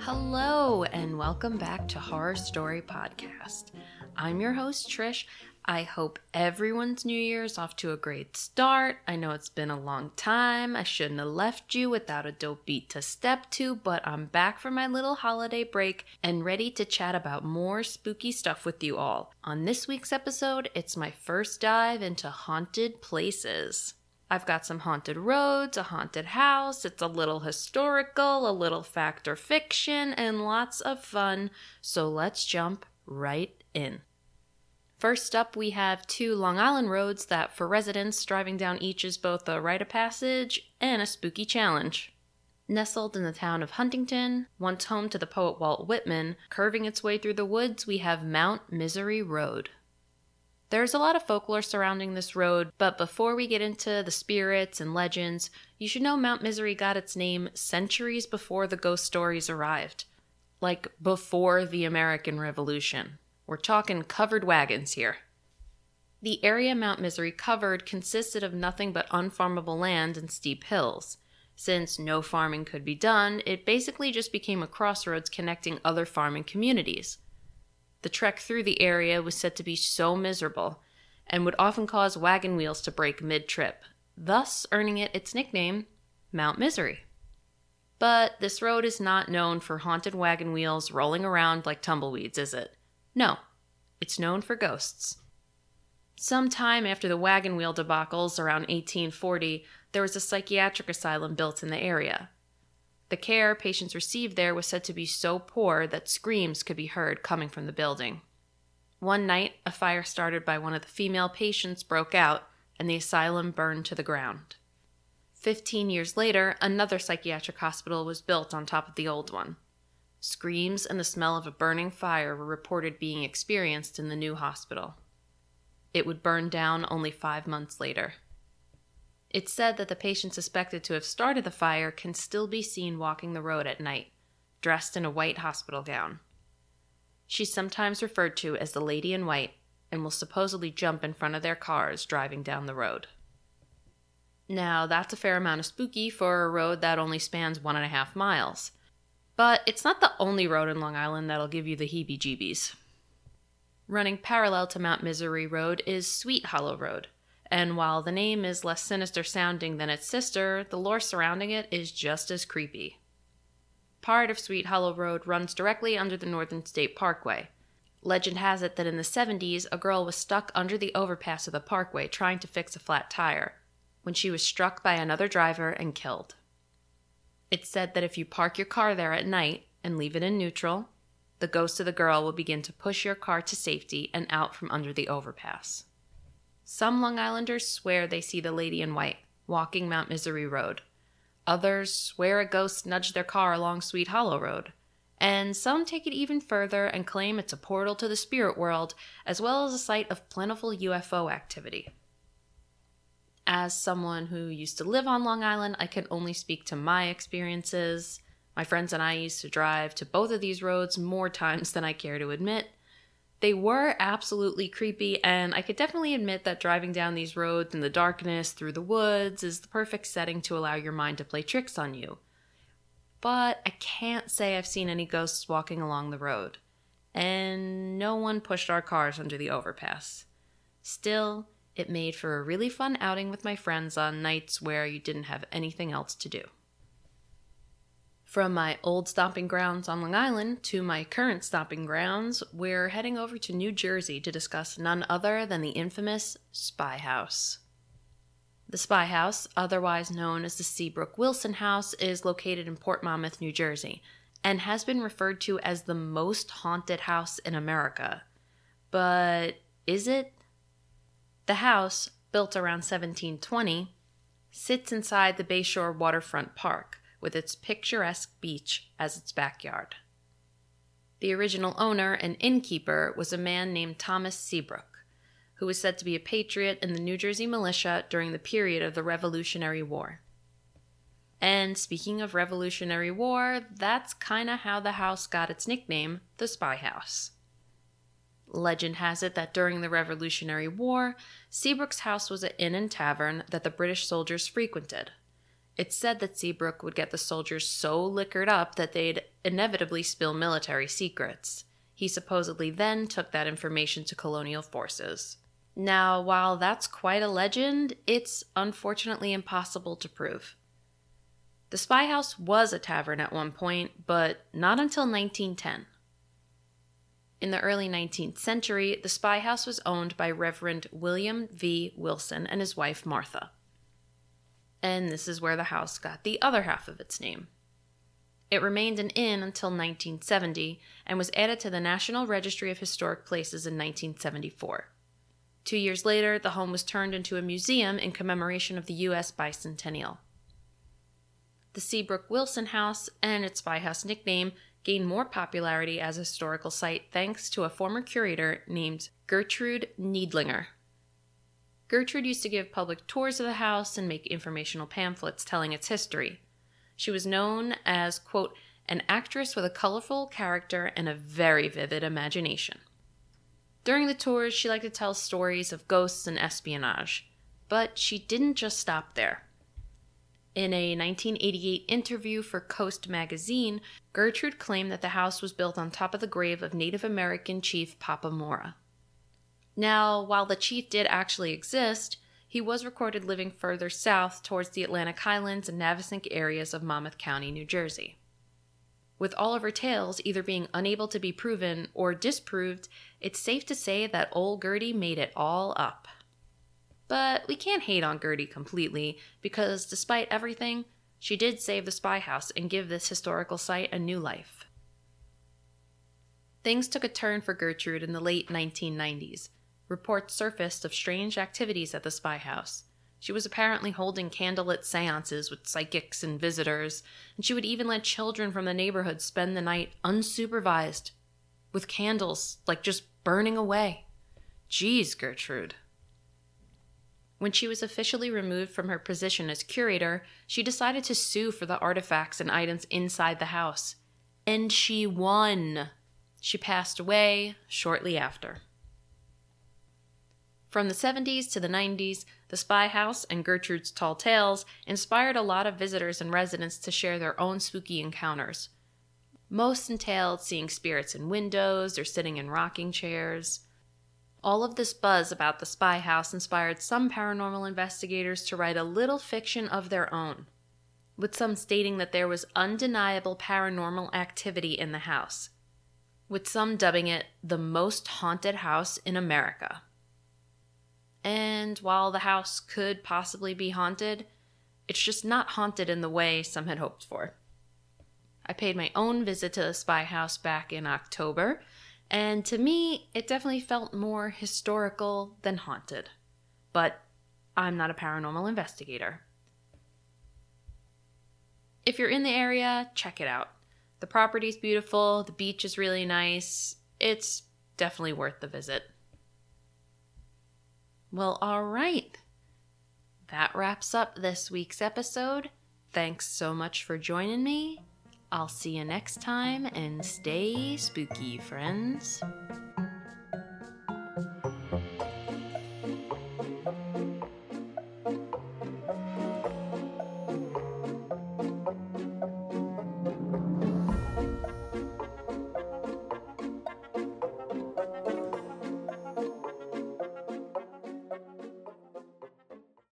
Hello, and welcome back to Horror Story Podcast. I'm your host, Trish. I hope everyone's New Year's off to a great start. I know it's been a long time. I shouldn't have left you without a dope beat to step to, but I'm back from my little holiday break and ready to chat about more spooky stuff with you all. On this week's episode, it's my first dive into haunted places. I've got some haunted roads, a haunted house, it's a little historical, a little fact or fiction, and lots of fun, so let's jump right in. First up, we have two Long Island roads that for residents, driving down each is both a rite of passage and a spooky challenge. Nestled in the town of Huntington, once home to the poet Walt Whitman, curving its way through the woods, we have Mount Misery Road. There's a lot of folklore surrounding this road, but before we get into the spirits and legends, you should know Mount Misery got its name centuries before the ghost stories arrived. Like, before the American Revolution. We're talking covered wagons here. The area Mount Misery covered consisted of nothing but unfarmable land and steep hills. Since no farming could be done, it basically just became a crossroads connecting other farming communities. The trek through the area was said to be so miserable and would often cause wagon wheels to break mid-trip, thus earning it its nickname, Mount Misery. But this road is not known for haunted wagon wheels rolling around like tumbleweeds, is it? No, it's known for ghosts. Sometime after the wagon wheel debacles around 1840, there was a psychiatric asylum built in the area. The care patients received there was said to be so poor that screams could be heard coming from the building. One night, a fire started by one of the female patients broke out, and the asylum burned to the ground. 15 years later, another psychiatric hospital was built on top of the old one. Screams and the smell of a burning fire were reported being experienced in the new hospital. It would burn down only 5 months later. It's said that the patient suspected to have started the fire can still be seen walking the road at night, dressed in a white hospital gown. She's sometimes referred to as the Lady in White and will supposedly jump in front of their cars driving down the road. Now, that's a fair amount of spooky for a road that only spans 1.5 miles. But it's not the only road in Long Island that'll give you the heebie-jeebies. Running parallel to Mount Misery Road is Sweet Hollow Road. And while the name is less sinister sounding than its sister, the lore surrounding it is just as creepy. Part of Sweet Hollow Road runs directly under the Northern State Parkway. Legend has it that in the 70s, a girl was stuck under the overpass of the parkway trying to fix a flat tire, when she was struck by another driver and killed. It's said that if you park your car there at night and leave it in neutral, the ghost of the girl will begin to push your car to safety and out from under the overpass. Some Long Islanders swear they see the Lady in White walking Mount Misery Road. Others swear a ghost nudged their car along Sweet Hollow Road. And some take it even further and claim it's a portal to the spirit world, as well as a site of plentiful UFO activity. As someone who used to live on Long Island, I can only speak to my experiences. My friends and I used to drive to both of these roads more times than I care to admit. They were absolutely creepy, and I could definitely admit that driving down these roads in the darkness through the woods is the perfect setting to allow your mind to play tricks on you. But I can't say I've seen any ghosts walking along the road, and no one pushed our cars under the overpass. Still, it made for a really fun outing with my friends on nights where you didn't have anything else to do. From my old stomping grounds on Long Island to my current stomping grounds, we're heading over to New Jersey to discuss none other than the infamous Spy House. The Spy House, otherwise known as the Seabrook Wilson House, is located in Port Monmouth, New Jersey, and has been referred to as the most haunted house in America. But is it? The house, built around 1720, sits inside the Bayshore Waterfront Park, with its picturesque beach as its backyard. The original owner and innkeeper was a man named Thomas Seabrook, who was said to be a patriot in the New Jersey militia during the period of the Revolutionary War. And speaking of Revolutionary War, that's kinda how the house got its nickname, the Spy House. Legend has it that during the Revolutionary War, Seabrook's house was an inn and tavern that the British soldiers frequented. It's said that Seabrook would get the soldiers so liquored up that they'd inevitably spill military secrets. He supposedly then took that information to colonial forces. Now, while that's quite a legend, it's unfortunately impossible to prove. The Spy House was a tavern at one point, but not until 1910. In the early 19th century, the Spy House was owned by Reverend William V. Wilson and his wife Martha. And this is where the house got the other half of its name. It remained an inn until 1970 and was added to the National Register of Historic Places in 1974. 2 years later, the home was turned into a museum in commemoration of the U.S. bicentennial. The Seabrook Wilson House and its Spy House nickname gained more popularity as a historical site thanks to a former curator named Gertrude Niedlinger. Gertrude used to give public tours of the house and make informational pamphlets telling its history. She was known as, quote, an actress with a colorful character and a very vivid imagination. During the tours, she liked to tell stories of ghosts and espionage, but she didn't just stop there. In a 1988 interview for Coast Magazine, Gertrude claimed that the house was built on top of the grave of Native American chief Papa Mora. Now, while the chief did actually exist, he was recorded living further south towards the Atlantic Highlands and Navasink areas of Monmouth County, New Jersey. With all of her tales either being unable to be proven or disproved, it's safe to say that old Gertie made it all up. But we can't hate on Gertie completely, because despite everything, she did save the Spy House and give this historical site a new life. Things took a turn for Gertrude in the late 1990s. Reports surfaced of strange activities at the Spy House. She was apparently holding candlelit seances with psychics and visitors, and she would even let children from the neighborhood spend the night unsupervised, with candles, like, just burning away. Geez, Gertrude. When she was officially removed from her position as curator, she decided to sue for the artifacts and items inside the house. And she won. She passed away shortly after. From the 70s to the 90s, the Spy House and Gertrude's tall tales inspired a lot of visitors and residents to share their own spooky encounters. Most entailed seeing spirits in windows or sitting in rocking chairs. All of this buzz about the Spy House inspired some paranormal investigators to write a little fiction of their own, with some stating that there was undeniable paranormal activity in the house, with some dubbing it the most haunted house in America. And while the house could possibly be haunted, it's just not haunted in the way some had hoped for. I paid my own visit to the Spy House back in October, and to me, it definitely felt more historical than haunted. But I'm not a paranormal investigator. If you're in the area, check it out. The property's beautiful, the beach is really nice. It's definitely worth the visit. Well, all right. That wraps up this week's episode. Thanks so much for joining me. I'll see you next time, and stay spooky, friends.